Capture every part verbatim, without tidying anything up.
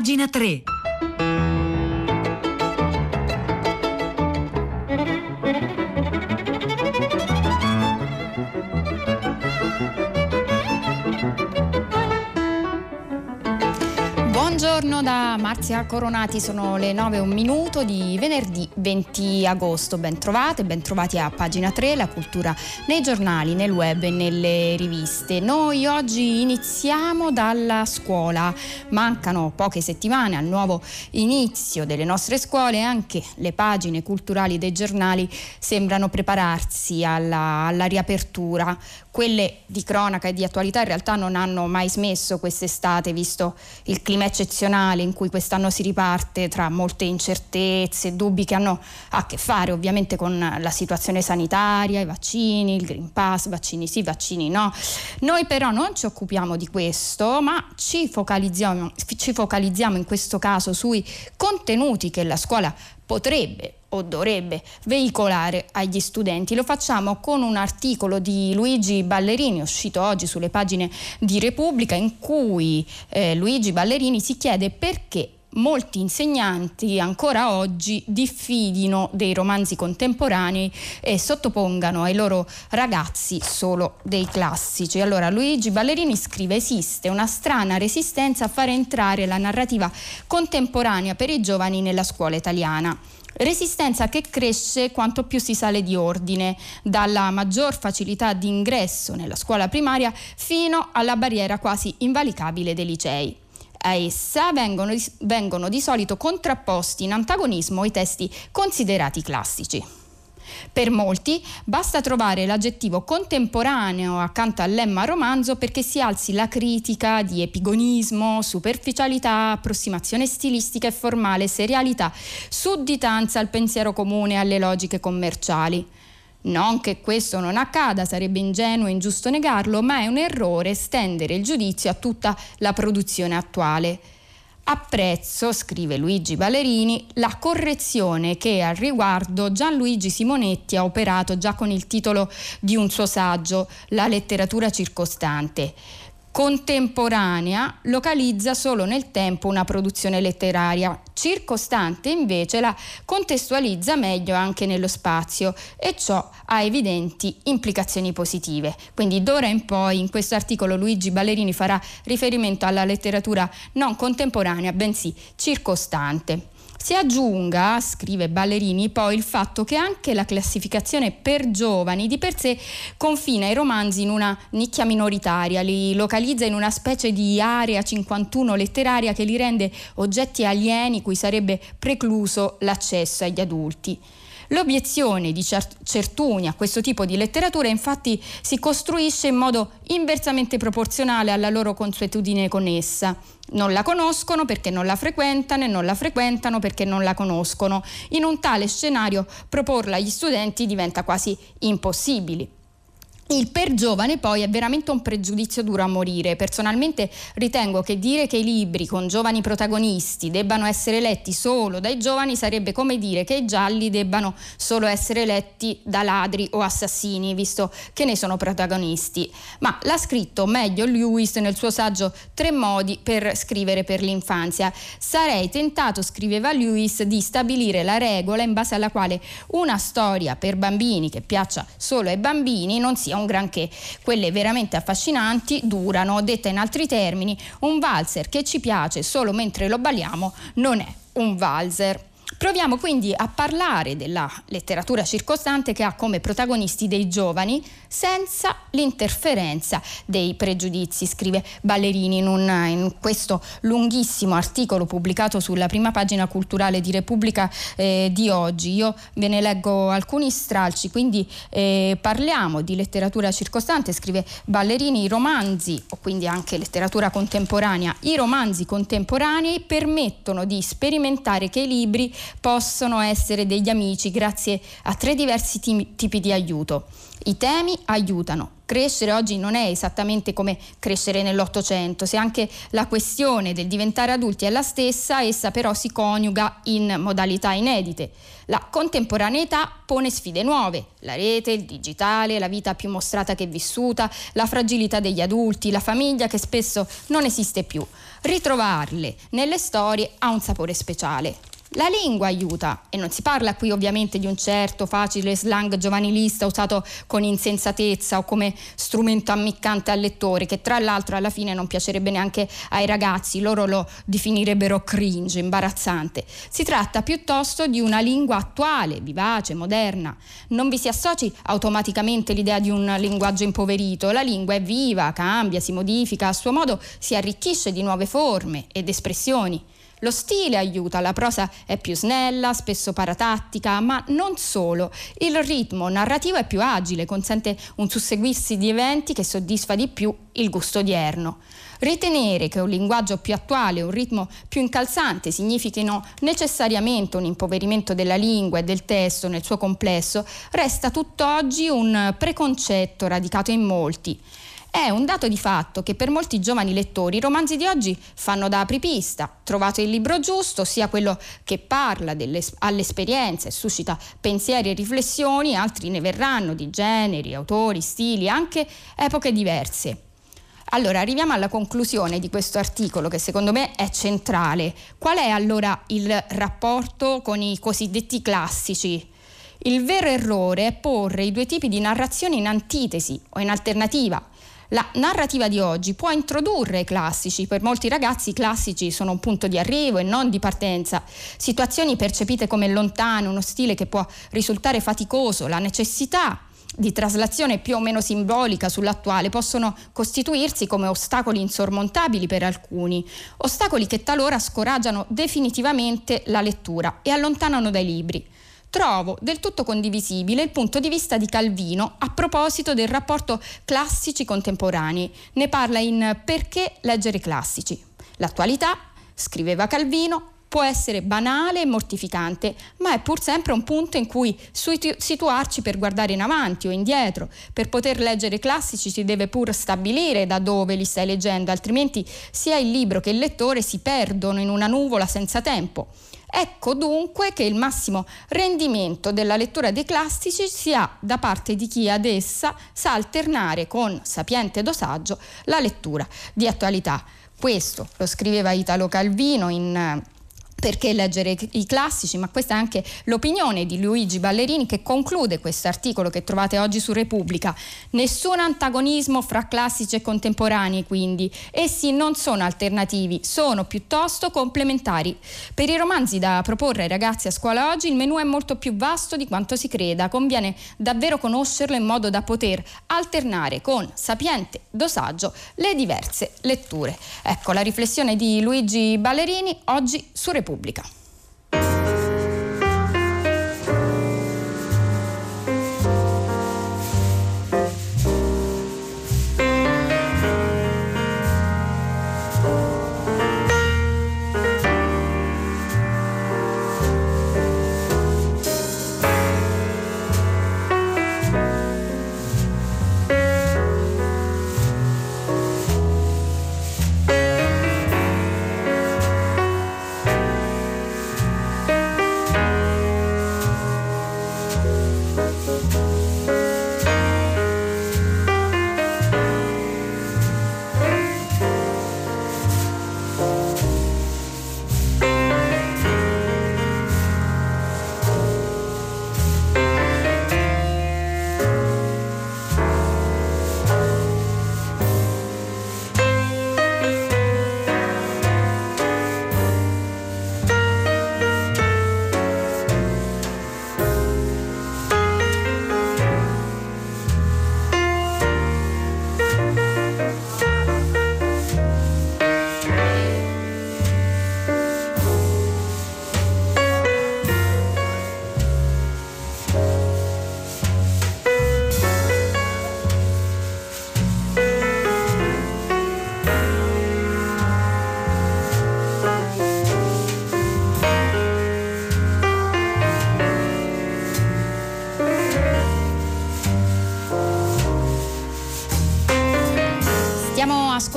Pagina tre. Buongiorno da Marzia Coronati, sono le nove e un minuto di venerdì venti agosto. Ben trovate, ben trovati a Pagina tre, la cultura nei giornali, nel web e nelle riviste. Noi oggi iniziamo dalla scuola. Mancano poche settimane al nuovo inizio delle nostre scuole e anche le pagine culturali dei giornali sembrano prepararsi alla, alla riapertura. Quelle di cronaca e di attualità in realtà non hanno mai smesso quest'estate, visto il clima eccezionale in cui quest'anno si riparte tra molte incertezze e dubbi che hanno a che fare ovviamente con la situazione sanitaria, i vaccini, il Green Pass, vaccini sì, vaccini no. Noi però non ci occupiamo di questo, ma ci focalizziamo, ci focalizziamo in questo caso sui contenuti che la scuola potrebbe o dovrebbe veicolare agli studenti. Lo facciamo con un articolo di Luigi Ballerini uscito oggi sulle pagine di Repubblica, in cui eh, Luigi Ballerini si chiede perché molti insegnanti ancora oggi diffidino dei romanzi contemporanei e sottopongano ai loro ragazzi solo dei classici. Allora, Luigi Ballerini scrive: esiste una strana resistenza a fare entrare la narrativa contemporanea per i giovani nella scuola italiana. Resistenza che cresce quanto più si sale di ordine, dalla maggior facilità di ingresso nella scuola primaria fino alla barriera quasi invalicabile dei licei. A essa vengono, vengono di solito contrapposti in antagonismo i testi considerati classici. Per molti basta trovare l'aggettivo contemporaneo accanto al lemma romanzo perché si alzi la critica di epigonismo, superficialità, approssimazione stilistica e formale, serialità, sudditanza al pensiero comune e alle logiche commerciali. Non che questo non accada, sarebbe ingenuo e ingiusto negarlo, ma è un errore estendere il giudizio a tutta la produzione attuale. Apprezzo, scrive Luigi Ballerini, la correzione che al riguardo Gianluigi Simonetti ha operato già con il titolo di un suo saggio, La letteratura circostante. Contemporanea localizza solo nel tempo una produzione letteraria, circostante invece la contestualizza meglio anche nello spazio, e ciò ha evidenti implicazioni positive. Quindi d'ora in poi in questo articolo Luigi Ballerini farà riferimento alla letteratura non contemporanea bensì circostante. Si aggiunga, scrive Ballerini, poi il fatto che anche la classificazione per giovani di per sé confina i romanzi in una nicchia minoritaria, li localizza in una specie di area cinquantuno letteraria che li rende oggetti alieni cui sarebbe precluso l'accesso agli adulti. L'obiezione di certuni a questo tipo di letteratura infatti si costruisce in modo inversamente proporzionale alla loro consuetudine con essa. Non la conoscono perché non la frequentano e non la frequentano perché non la conoscono. In un tale scenario proporla agli studenti diventa quasi impossibile. Il per giovane poi è veramente un pregiudizio duro a morire. Personalmente ritengo che dire che i libri con giovani protagonisti debbano essere letti solo dai giovani sarebbe come dire che i gialli debbano solo essere letti da ladri o assassini, visto che ne sono protagonisti. Ma l'ha scritto meglio Lewis nel suo saggio Tre modi per scrivere per l'infanzia. Sarei tentato, scriveva Lewis, di stabilire la regola in base alla quale una storia per bambini che piaccia solo ai bambini non sia un granché. Quelle veramente affascinanti durano, detta in altri termini, un valzer che ci piace solo mentre lo balliamo non è un valzer. Proviamo quindi a parlare della letteratura circostante che ha come protagonisti dei giovani senza l'interferenza dei pregiudizi, scrive Ballerini in, un, in questo lunghissimo articolo pubblicato sulla prima pagina culturale di Repubblica eh, di oggi. Io ve ne leggo alcuni stralci, quindi eh, parliamo di letteratura circostante, scrive Ballerini, i romanzi, o quindi anche letteratura contemporanea, i romanzi contemporanei permettono di sperimentare che i libri possono essere degli amici grazie a tre diversi tipi di aiuto. I temi aiutano crescere oggi non è esattamente come crescere nell'Ottocento. Se anche la questione del diventare adulti è la stessa, essa però si coniuga in modalità inedite. La contemporaneità pone sfide nuove: la rete, il digitale, la vita più mostrata che vissuta, la fragilità degli adulti, la famiglia che spesso non esiste più. Ritrovarle nelle storie ha un sapore speciale. La lingua aiuta, e non si parla qui ovviamente di un certo facile slang giovanilista usato con insensatezza o come strumento ammiccante al lettore, che tra l'altro alla fine non piacerebbe neanche ai ragazzi, loro lo definirebbero cringe, imbarazzante. Si tratta piuttosto di una lingua attuale, vivace, moderna. Non vi si associ automaticamente l'idea di un linguaggio impoverito, la lingua è viva, cambia, si modifica, a suo modo si arricchisce di nuove forme ed espressioni. Lo stile aiuta, la prosa è più snella, spesso paratattica, ma non solo. Il ritmo narrativo è più agile, consente un susseguirsi di eventi che soddisfa di più il gusto odierno. Ritenere che un linguaggio più attuale, un ritmo più incalzante significhino necessariamente un impoverimento della lingua e del testo nel suo complesso resta tutt'oggi un preconcetto radicato in molti. È un dato di fatto che per molti giovani lettori i romanzi di oggi fanno da apripista. Trovato il libro giusto, ossia quello che parla all'esperienza e suscita pensieri e riflessioni, altri ne verranno, di generi, autori, stili, anche epoche diverse. Allora, arriviamo alla conclusione di questo articolo, che secondo me è centrale. Qual è allora il rapporto con i cosiddetti classici? Il vero errore è porre i due tipi di narrazione in antitesi o in alternativa. La narrativa di oggi può introdurre i classici. Per molti ragazzi i classici sono un punto di arrivo e non di partenza. Situazioni percepite come lontane, uno stile che può risultare faticoso, la necessità di traslazione più o meno simbolica sull'attuale possono costituirsi come ostacoli insormontabili per alcuni, ostacoli che talora scoraggiano definitivamente la lettura e allontanano dai libri. Trovo del tutto condivisibile il punto di vista di Calvino a proposito del rapporto classici-contemporanei. Ne parla in Perché leggere i classici. L'attualità, scriveva Calvino, può essere banale e mortificante, ma è pur sempre un punto in cui situarci per guardare in avanti o indietro. Per poter leggere i classici si deve pur stabilire da dove li stai leggendo, altrimenti sia il libro che il lettore si perdono in una nuvola senza tempo. Ecco dunque che il massimo rendimento della lettura dei classici si ha da parte di chi ad essa sa alternare con sapiente dosaggio la lettura di attualità. Questo lo scriveva Italo Calvino in Perché leggere i classici, ma questa è anche l'opinione di Luigi Ballerini, che conclude questo articolo che trovate oggi su Repubblica. Nessun antagonismo fra classici e contemporanei, quindi. Essi non sono alternativi, sono piuttosto complementari. Per i romanzi da proporre ai ragazzi a scuola oggi il menù è molto più vasto di quanto si creda. Conviene davvero conoscerlo in modo da poter alternare con sapiente dosaggio le diverse letture. Ecco la riflessione di Luigi Ballerini oggi su Repubblica. Pubblica.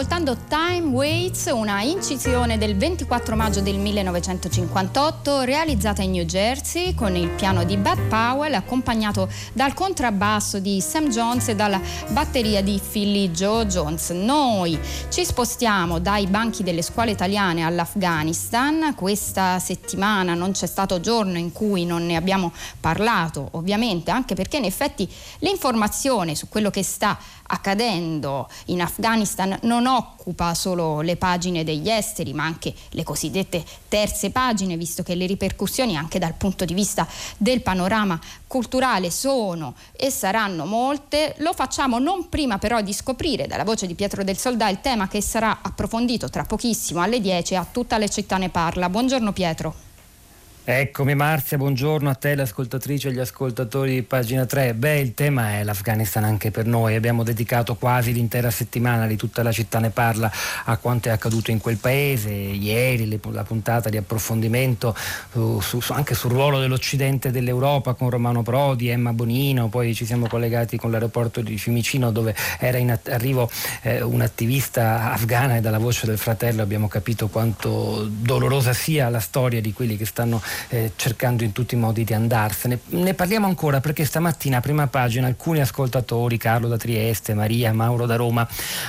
ascoltando Time Waits, una incisione del ventiquattro maggio del millenovecentocinquantotto realizzata in New Jersey con il piano di Bud Powell accompagnato dal contrabbasso di Sam Jones e dalla batteria di Philly Joe Jones. Noi ci spostiamo dai banchi delle scuole italiane all'Afghanistan. Questa settimana non c'è stato giorno in cui non ne abbiamo parlato, ovviamente, anche perché in effetti l'informazione su quello che sta accadendo in Afghanistan non occupa solo le pagine degli esteri, ma anche le cosiddette terze pagine, visto che le ripercussioni anche dal punto di vista del panorama culturale sono e saranno molte. Lo facciamo non prima però di scoprire dalla voce di Pietro del Soldà il tema che sarà approfondito tra pochissimo alle dieci a Tutta le città ne parla. Buongiorno Pietro. Eccomi Marzia, buongiorno a te, l'ascoltatrice e gli ascoltatori di Pagina tre. Beh, il tema è l'Afghanistan anche per noi. Abbiamo dedicato quasi l'intera settimana di Tutta la città ne parla a quanto è accaduto in quel paese. Ieri le, la puntata di approfondimento uh, su, su, anche sul ruolo dell'Occidente e dell'Europa con Romano Prodi, Emma Bonino. Poi ci siamo collegati con l'aeroporto di Fiumicino, dove era in arrivo eh, un'attivista afghana, e dalla voce del fratello abbiamo capito quanto dolorosa sia la storia di quelli che stanno Eh, cercando in tutti i modi di andarsene. Ne parliamo ancora perché stamattina a prima pagina alcuni ascoltatori, Carlo da Trieste, Maria, Mauro da Roma,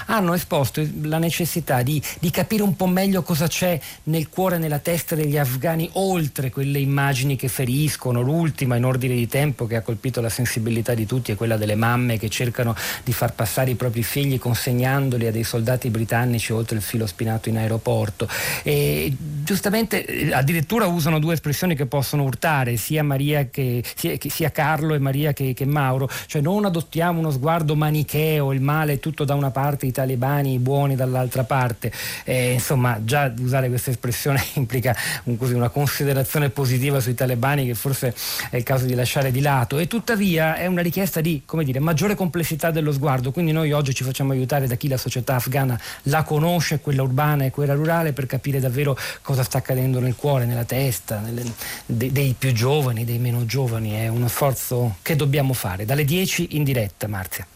hanno esposto la necessità di, di capire un po' meglio cosa c'è nel cuore e nella testa degli afghani oltre quelle immagini che feriscono. L'ultima in ordine di tempo che ha colpito la sensibilità di tutti è quella delle mamme che cercano di far passare i propri figli consegnandoli a dei soldati britannici oltre il filo spinato in aeroporto. E giustamente addirittura usano due espressioni che possono urtare sia Maria che sia, che, sia Carlo e Maria che, che Mauro, cioè non adottiamo uno sguardo manicheo, il male è tutto da una parte, i talebani, i buoni dall'altra parte. Eh, insomma, già usare questa espressione implica un, così, una considerazione positiva sui talebani che forse è il caso di lasciare di lato, e tuttavia è una richiesta di, come dire, maggiore complessità dello sguardo. Quindi noi oggi ci facciamo aiutare da chi la società afghana la conosce, quella urbana e quella rurale, per capire davvero cosa sta accadendo nel cuore, nella testa, nel dei più giovani, dei meno giovani. È uno sforzo che dobbiamo fare dalle dieci in diretta, Marzia.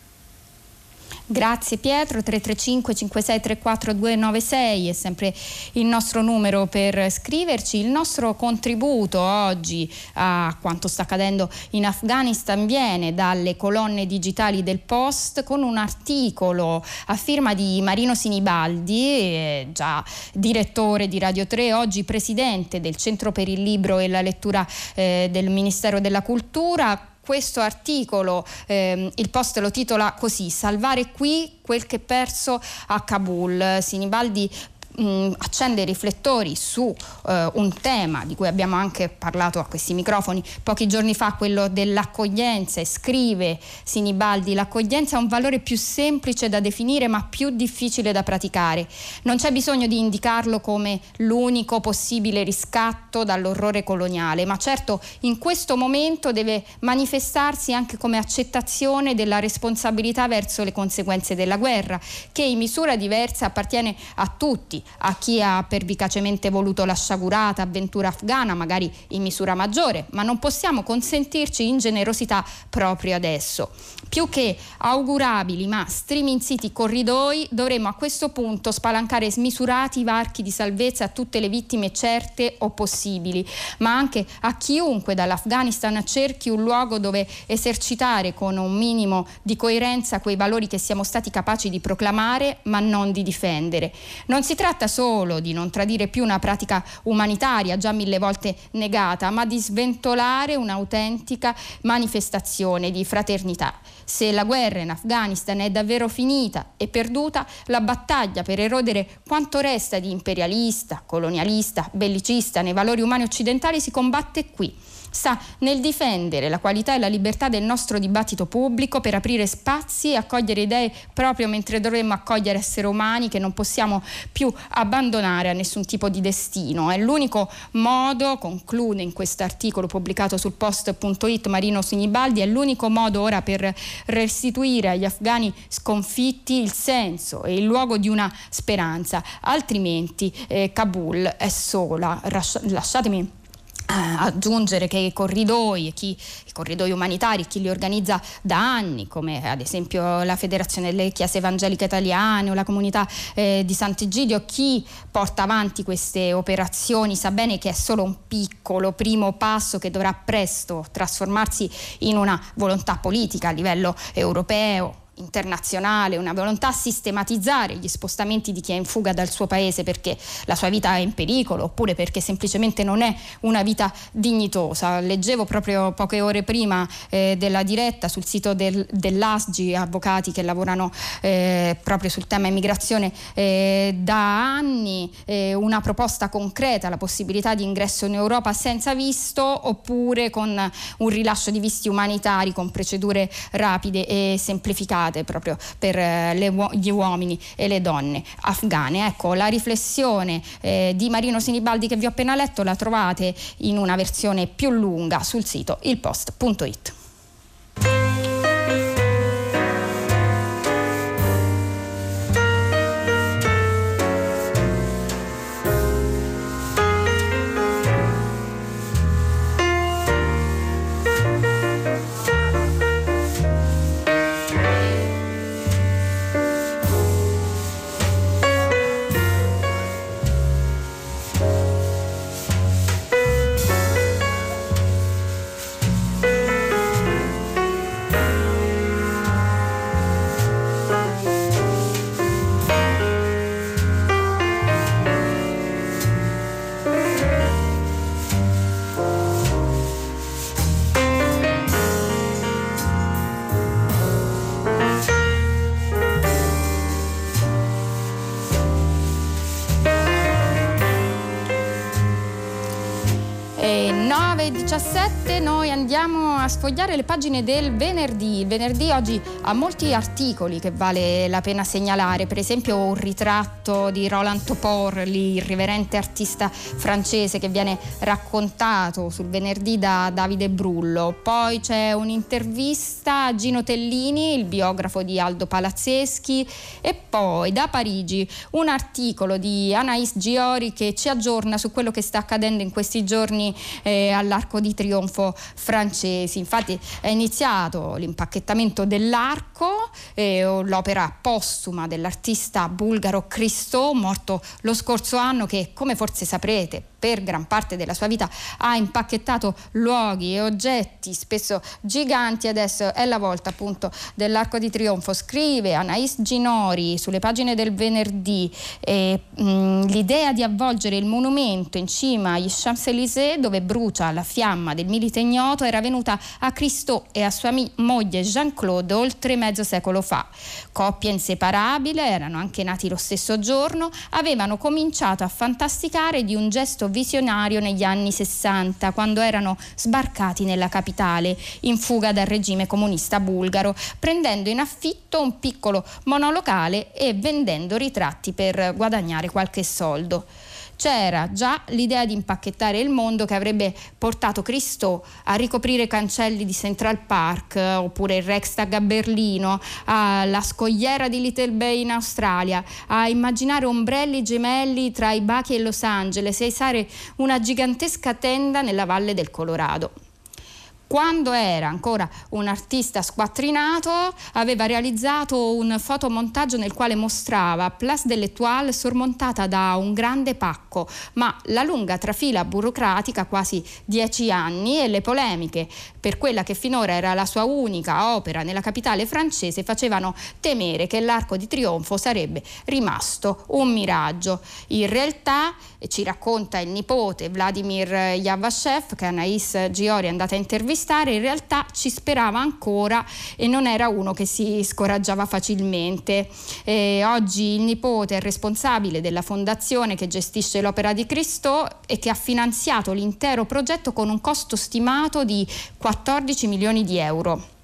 Grazie Pietro. Tre tre cinque cinque sei tre quattro due nove sei è sempre il nostro numero per scriverci. Il nostro contributo oggi a quanto sta accadendo in Afghanistan viene dalle colonne digitali del Post, con un articolo a firma di Marino Sinibaldi, eh, già direttore di Radio tre, oggi presidente del Centro per il Libro e la Lettura eh, del Ministero della Cultura. Questo articolo, ehm, il Post lo titola così: salvare qui quel che è perso a Kabul. Sinibaldi mh, accende i riflettori su eh, un tema di cui abbiamo anche parlato a questi microfoni pochi giorni fa, quello dell'accoglienza. E scrive Sinibaldi: l'accoglienza è un valore più semplice da definire ma più difficile da praticare. Non c'è bisogno di indicarlo come l'unico possibile riscatto dall'orrore coloniale, ma certo in questo momento deve manifestarsi anche come accettazione della responsabilità verso le conseguenze della guerra, che in misura diversa appartiene a tutti, a chi ha pervicacemente voluto la sciagurata avventura afghana, magari in misura maggiore, ma non possiamo consentirci ingenerosità proprio adesso. Più che augurabili ma striminziti corridoi, dovremmo a questo punto spalancare smisurati varchi di salvezza a tutte le vittime certe o possibili, ma anche a chiunque dall'Afghanistan cerchi un luogo dove esercitare con un minimo di coerenza quei valori che siamo stati capaci di proclamare ma non di difendere. Non si tratta solo di non tradire più una pratica umanitaria già mille volte negata, ma di sventolare un'autentica manifestazione di fraternità. Se la guerra in Afghanistan è davvero finita e perduta, la battaglia per erodere quanto resta di imperialista, colonialista, bellicista nei valori umani occidentali si combatte qui. Sta nel difendere la qualità e la libertà del nostro dibattito pubblico, per aprire spazi e accogliere idee proprio mentre dovremmo accogliere esseri umani che non possiamo più abbandonare a nessun tipo di destino. È l'unico modo, conclude in questo articolo pubblicato sul Post punto it Marino Sinibaldi, è l'unico modo ora per restituire agli afghani sconfitti il senso e il luogo di una speranza, altrimenti eh, Kabul è sola. Ras- lasciatemi aggiungere che i corridoi, chi, i corridoi umanitari, chi li organizza da anni, come ad esempio la Federazione delle Chiese Evangeliche Italiane o la comunità eh, di Sant'Egidio, chi porta avanti queste operazioni sa bene che è solo un piccolo primo passo che dovrà presto trasformarsi in una volontà politica a livello europeo, internazionale, una volontà a sistematizzare gli spostamenti di chi è in fuga dal suo paese perché la sua vita è in pericolo oppure perché semplicemente non è una vita dignitosa. Leggevo proprio poche ore prima eh, della diretta sul sito del, dell'A S G I, avvocati che lavorano eh, proprio sul tema immigrazione eh, da anni, eh, una proposta concreta, la possibilità di ingresso in Europa senza visto oppure con un rilascio di visti umanitari con procedure rapide e semplificate proprio per le uo- gli uomini e le donne afghane. Ecco, la riflessione eh, di Marino Sinibaldi che vi ho appena letto la trovate in una versione più lunga sul sito il post punto it. diciassette Noi andiamo a sfogliare le pagine del venerdì. Il venerdì oggi ha molti articoli che vale la pena segnalare, per esempio un ritratto di Roland Topor, l'irriverente artista francese che viene raccontato sul venerdì da Davide Brullo. Poi c'è un'intervista a Gino Tellini, il biografo di Aldo Palazzeschi, e poi da Parigi un articolo di Anaïs Giori che ci aggiorna su quello che sta accadendo in questi giorni eh, all'Arco di Trionfo francesi. Infatti è iniziato l'impacchettamento dell'arco, eh, l'opera postuma dell'artista bulgaro Christot, morto lo scorso anno, che come forse saprete per gran parte della sua vita ha impacchettato luoghi e oggetti spesso giganti. Adesso è la volta appunto dell'Arco di Trionfo, scrive Anaïs Ginori sulle pagine del venerdì. E, mh, l'idea di avvolgere il monumento in cima agli Champs-Élysées, dove brucia la fiamma del milite ignoto, era venuta a Christot e a sua moglie Jean-Claude oltre mezzo secolo fa. Coppia inseparabile, erano anche nati lo stesso giorno, avevano cominciato a fantasticare di un gesto visionario negli anni sessanta, quando erano sbarcati nella capitale in fuga dal regime comunista bulgaro, prendendo in affitto un piccolo monolocale e vendendo ritratti per guadagnare qualche soldo. C'era già l'idea di impacchettare il mondo, che avrebbe portato Christot a ricoprire i cancelli di Central Park, oppure il Reichstag a Berlino, alla scogliera di Little Bay in Australia, a immaginare ombrelli gemelli tra i bachi e Los Angeles e izare una gigantesca tenda nella valle del Colorado. Quando era ancora un artista squattrinato, aveva realizzato un fotomontaggio nel quale mostrava Place de l'Etoile sormontata da un grande pacco, ma la lunga trafila burocratica, quasi dieci anni, e le polemiche per quella che finora era la sua unica opera nella capitale francese facevano temere che l'Arco di Trionfo sarebbe rimasto un miraggio. In realtà, ci racconta il nipote Vladimir Yavashev, che Anaïs Giori è andata a intervistare, in realtà ci sperava ancora e non era uno che si scoraggiava facilmente. E oggi il nipote è responsabile della fondazione che gestisce l'opera di Christot e che ha finanziato l'intero progetto con un costo stimato di quattordici milioni di euro.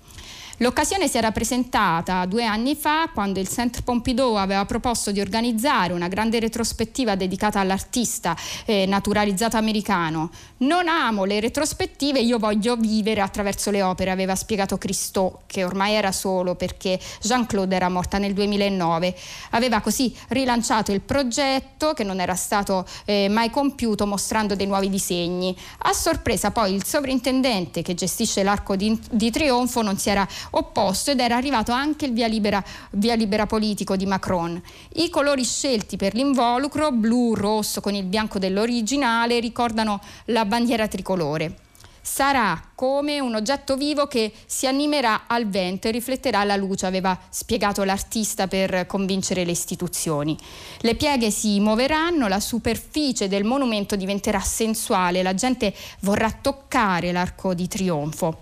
L'occasione si era presentata due anni fa, quando il Centre Pompidou aveva proposto di organizzare una grande retrospettiva dedicata all'artista eh, naturalizzato americano. Non amo le retrospettive, io voglio vivere attraverso le opere, aveva spiegato Christot, che ormai era solo perché Jean-Claude era morta nel duemilanove. Aveva così rilanciato il progetto, che non era stato eh, mai compiuto, mostrando dei nuovi disegni. A sorpresa poi il sovrintendente che gestisce l'Arco di, di Trionfo non si era opposto ed era arrivato anche il via libera, via libera politico di Macron. I colori scelti per l'involucro, blu, rosso con il bianco dell'originale, ricordano la bandiera tricolore. Sarà come un oggetto vivo che si animerà al vento e rifletterà alla luce, aveva spiegato l'artista per convincere le istituzioni. Le pieghe si muoveranno, la superficie del monumento diventerà sensuale, la gente vorrà toccare l'Arco di Trionfo.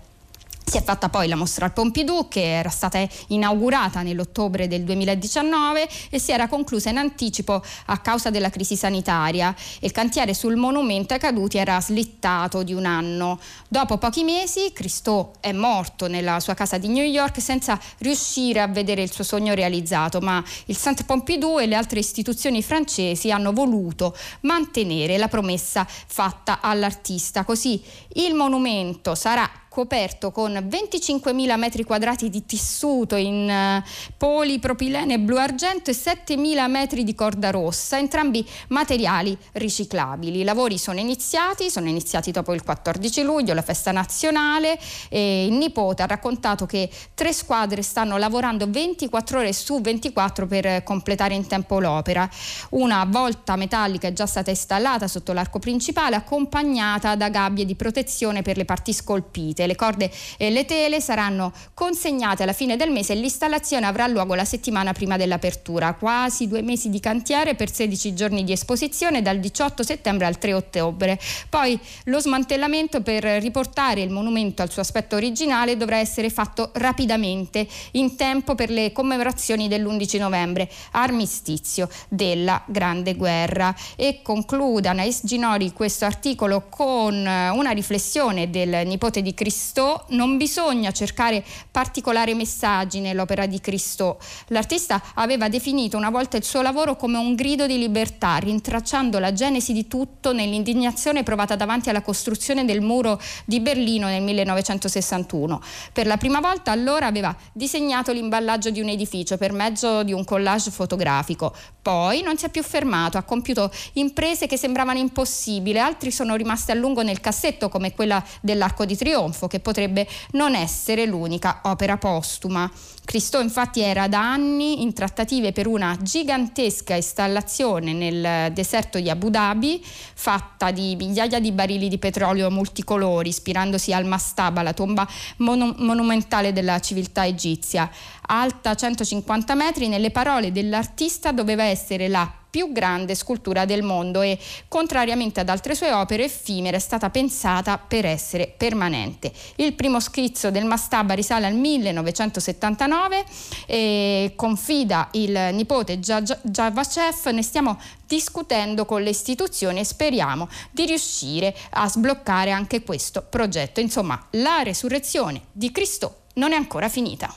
Si è fatta poi la mostra al Pompidou, che era stata inaugurata nell'ottobre del duemiladiciannove e si era conclusa in anticipo a causa della crisi sanitaria. Il cantiere sul monumento ai caduti era slittato di un anno. Dopo pochi mesi Christot è morto nella sua casa di New York senza riuscire a vedere il suo sogno realizzato, ma il Centre Pompidou e le altre istituzioni francesi hanno voluto mantenere la promessa fatta all'artista. Così il monumento sarà coperto con venticinquemila metri quadrati di tessuto in polipropilene blu argento e settemila metri di corda rossa, entrambi materiali riciclabili. I lavori sono iniziati, sono iniziati dopo il quattordici luglio, la festa nazionale, e il nipote ha raccontato che tre squadre stanno lavorando ventiquattro ore su ventiquattro per completare in tempo l'opera. Una volta metallica è già stata installata sotto l'arco principale, accompagnata da gabbie di protezione per le parti scolpite. Le corde e le tele saranno consegnate alla fine del mese e l'installazione avrà luogo la settimana prima dell'apertura. Quasi due mesi di cantiere per sedici giorni di esposizione, dal diciotto settembre al tre ottobre. Poi lo smantellamento per riportare il monumento al suo aspetto originale dovrà essere fatto rapidamente, in tempo per le commemorazioni dell'undici novembre, armistizio della Grande Guerra. E conclude Anaïs Giori questo articolo con una riflessione del nipote di Christot. Non bisogna cercare particolari messaggi nell'opera di Christot. L'artista aveva definito una volta il suo lavoro come un grido di libertà, rintracciando la genesi di tutto nell'indignazione provata davanti alla costruzione del muro di Berlino nel millenovecentosessantuno. Per la prima volta allora aveva disegnato l'imballaggio di un edificio per mezzo di un collage fotografico. Poi non si è più fermato, ha compiuto imprese che sembravano impossibili, altri sono rimasti a lungo nel cassetto, come quella dell'Arco di Trionfo, che potrebbe non essere l'unica opera postuma. Christot infatti era da anni in trattative per una gigantesca installazione nel deserto di Abu Dhabi, fatta di migliaia di barili di petrolio multicolori, ispirandosi al Mastaba, la tomba mon- monumentale della civiltà egizia. Alta centocinquanta metri, nelle parole dell'artista doveva essere la più grande scultura del mondo e, contrariamente ad altre sue opere effimere, è stata pensata per essere permanente. Il primo schizzo del Mastaba risale al millenovecentosettantanove e, confida il nipote Javachef, ne stiamo discutendo con le istituzioni e speriamo di riuscire a sbloccare anche questo progetto. Insomma, la resurrezione di Christot non è ancora finita.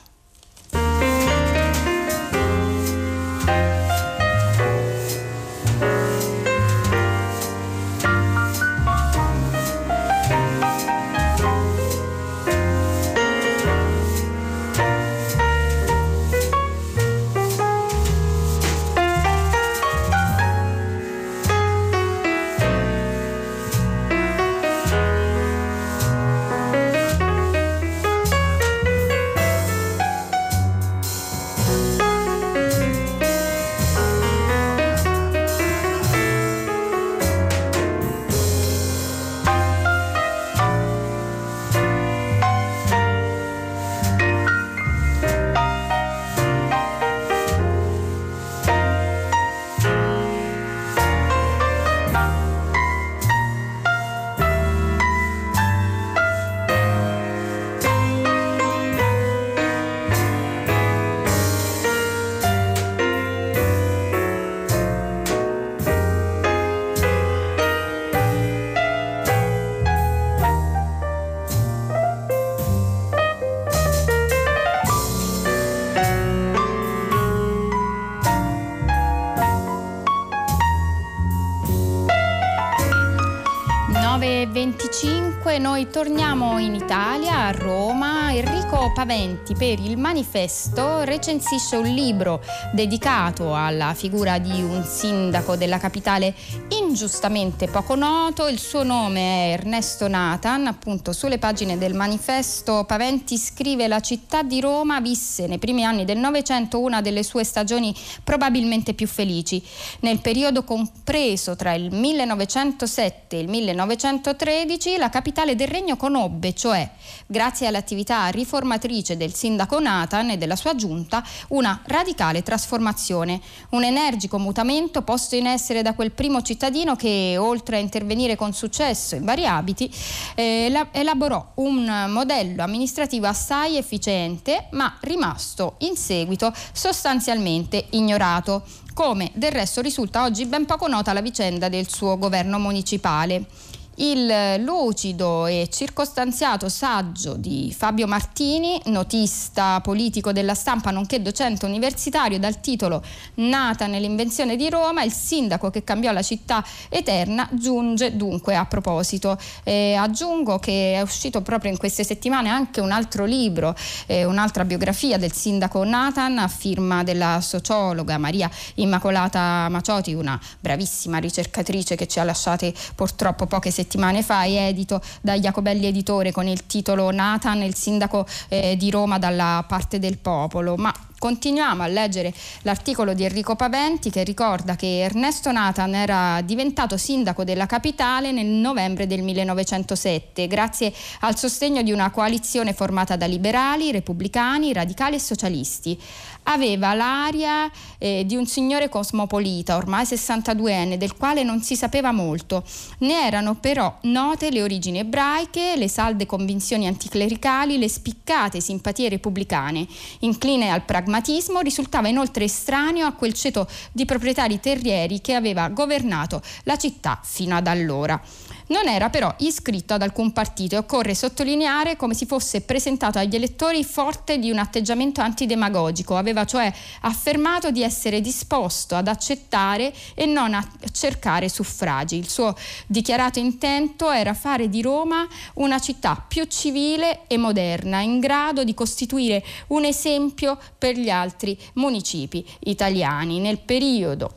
nove e venticinque noi torniamo in Italia, a Roma. Enrico Paventi per il Manifesto recensisce un libro dedicato alla figura di un sindaco della capitale ingiustamente poco noto. Il suo nome è Ernesto Nathan. Appunto, sulle pagine del Manifesto Paventi scrive: la città di Roma visse nei primi anni del Novecento una delle sue stagioni probabilmente più felici. Nel periodo compreso tra il millenovecentosette e il millenovecentotredici la capitale del regno conobbe, cioè grazie all'attività riformatrice del sindaco Nathan e della sua giunta, una radicale trasformazione, un energico mutamento posto in essere da quel primo cittadino che, oltre a intervenire con successo in vari abiti, eh, elaborò un modello amministrativo assai efficiente, ma rimasto in seguito sostanzialmente ignorato, come del resto risulta oggi ben poco nota la vicenda del suo governo municipale. Il lucido e circostanziato saggio di Fabio Martini, notista politico della Stampa nonché docente universitario, dal titolo Nathan e l'invenzione di Roma, il sindaco che cambiò la città eterna, giunge dunque a proposito. Eh, aggiungo che è uscito proprio in queste settimane anche un altro libro, eh, un'altra biografia del sindaco Nathan a firma della sociologa Maria Immacolata Macioti, una bravissima ricercatrice che ci ha lasciate purtroppo poche settimane settimane fa, è edito da Jacobelli Editore con il titolo Nathan, il sindaco eh, di Roma dalla parte del popolo. Ma continuiamo a leggere l'articolo di Enrico Paventi, che ricorda che Ernesto Nathan era diventato sindaco della capitale nel novembre del millenovecentosette grazie al sostegno di una coalizione formata da liberali, repubblicani, radicali e socialisti. Aveva l'aria eh, di un signore cosmopolita, ormai sessantaduenne, del quale non si sapeva molto. Ne erano però note le origini ebraiche, le salde convinzioni anticlericali, le spiccate simpatie repubblicane. Incline al pragmatismo, risultava inoltre estraneo a quel ceto di proprietari terrieri che aveva governato la città fino ad allora. Non era però iscritto ad alcun partito e occorre sottolineare come si fosse presentato agli elettori forte di un atteggiamento antidemagogico. Aveva cioè affermato di essere disposto ad accettare e non a cercare suffragi. Il suo dichiarato intento era fare di Roma una città più civile e moderna, in grado di costituire un esempio per gli altri municipi italiani. Nel periodo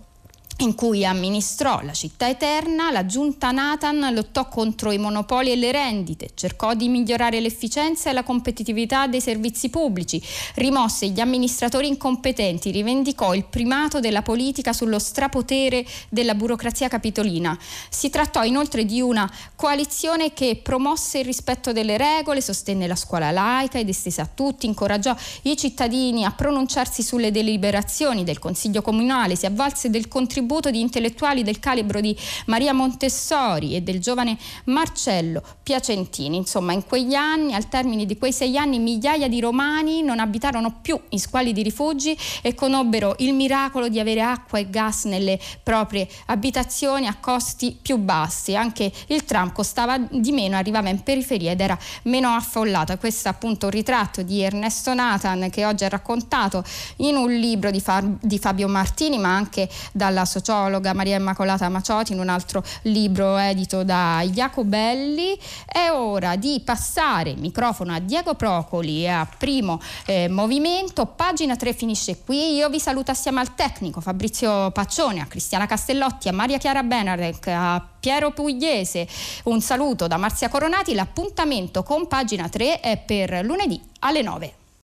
in cui amministrò la città eterna, la giunta Nathan lottò contro i monopoli e le rendite, cercò di migliorare l'efficienza e la competitività dei servizi pubblici, rimosse gli amministratori incompetenti, rivendicò il primato della politica sullo strapotere della burocrazia capitolina. Si trattò inoltre di una coalizione che promosse il rispetto delle regole, sostenne la scuola laica ed estesa a tutti, incoraggiò i cittadini a pronunciarsi sulle deliberazioni del Consiglio Comunale, si avvalse del contributo di intellettuali del calibro di Maria Montessori e del giovane Marcello Piacentini. Insomma, in quegli anni, al termine di quei sei anni, migliaia di romani non abitarono più in squallidi rifugi e conobbero il miracolo di avere acqua e gas nelle proprie abitazioni a costi più bassi. Anche il tram costava di meno, arrivava in periferia ed era meno affollato. Questo è appunto un ritratto di Ernesto Nathan che oggi è raccontato in un libro di, Fab- di Fabio Martini, ma anche dalla società sociologa Maria Immacolata Macioti in un altro libro edito da Jacobelli. È ora di passare il microfono a Diego Procoli e a Primo eh, Movimento. Pagina tre finisce qui. Io vi saluto assieme al tecnico Fabrizio Paccione, a Cristiana Castellotti, a Maria Chiara Benarek, a Piero Pugliese. Un saluto da Marzia Coronati. L'appuntamento con Pagina tre è per lunedì alle nove.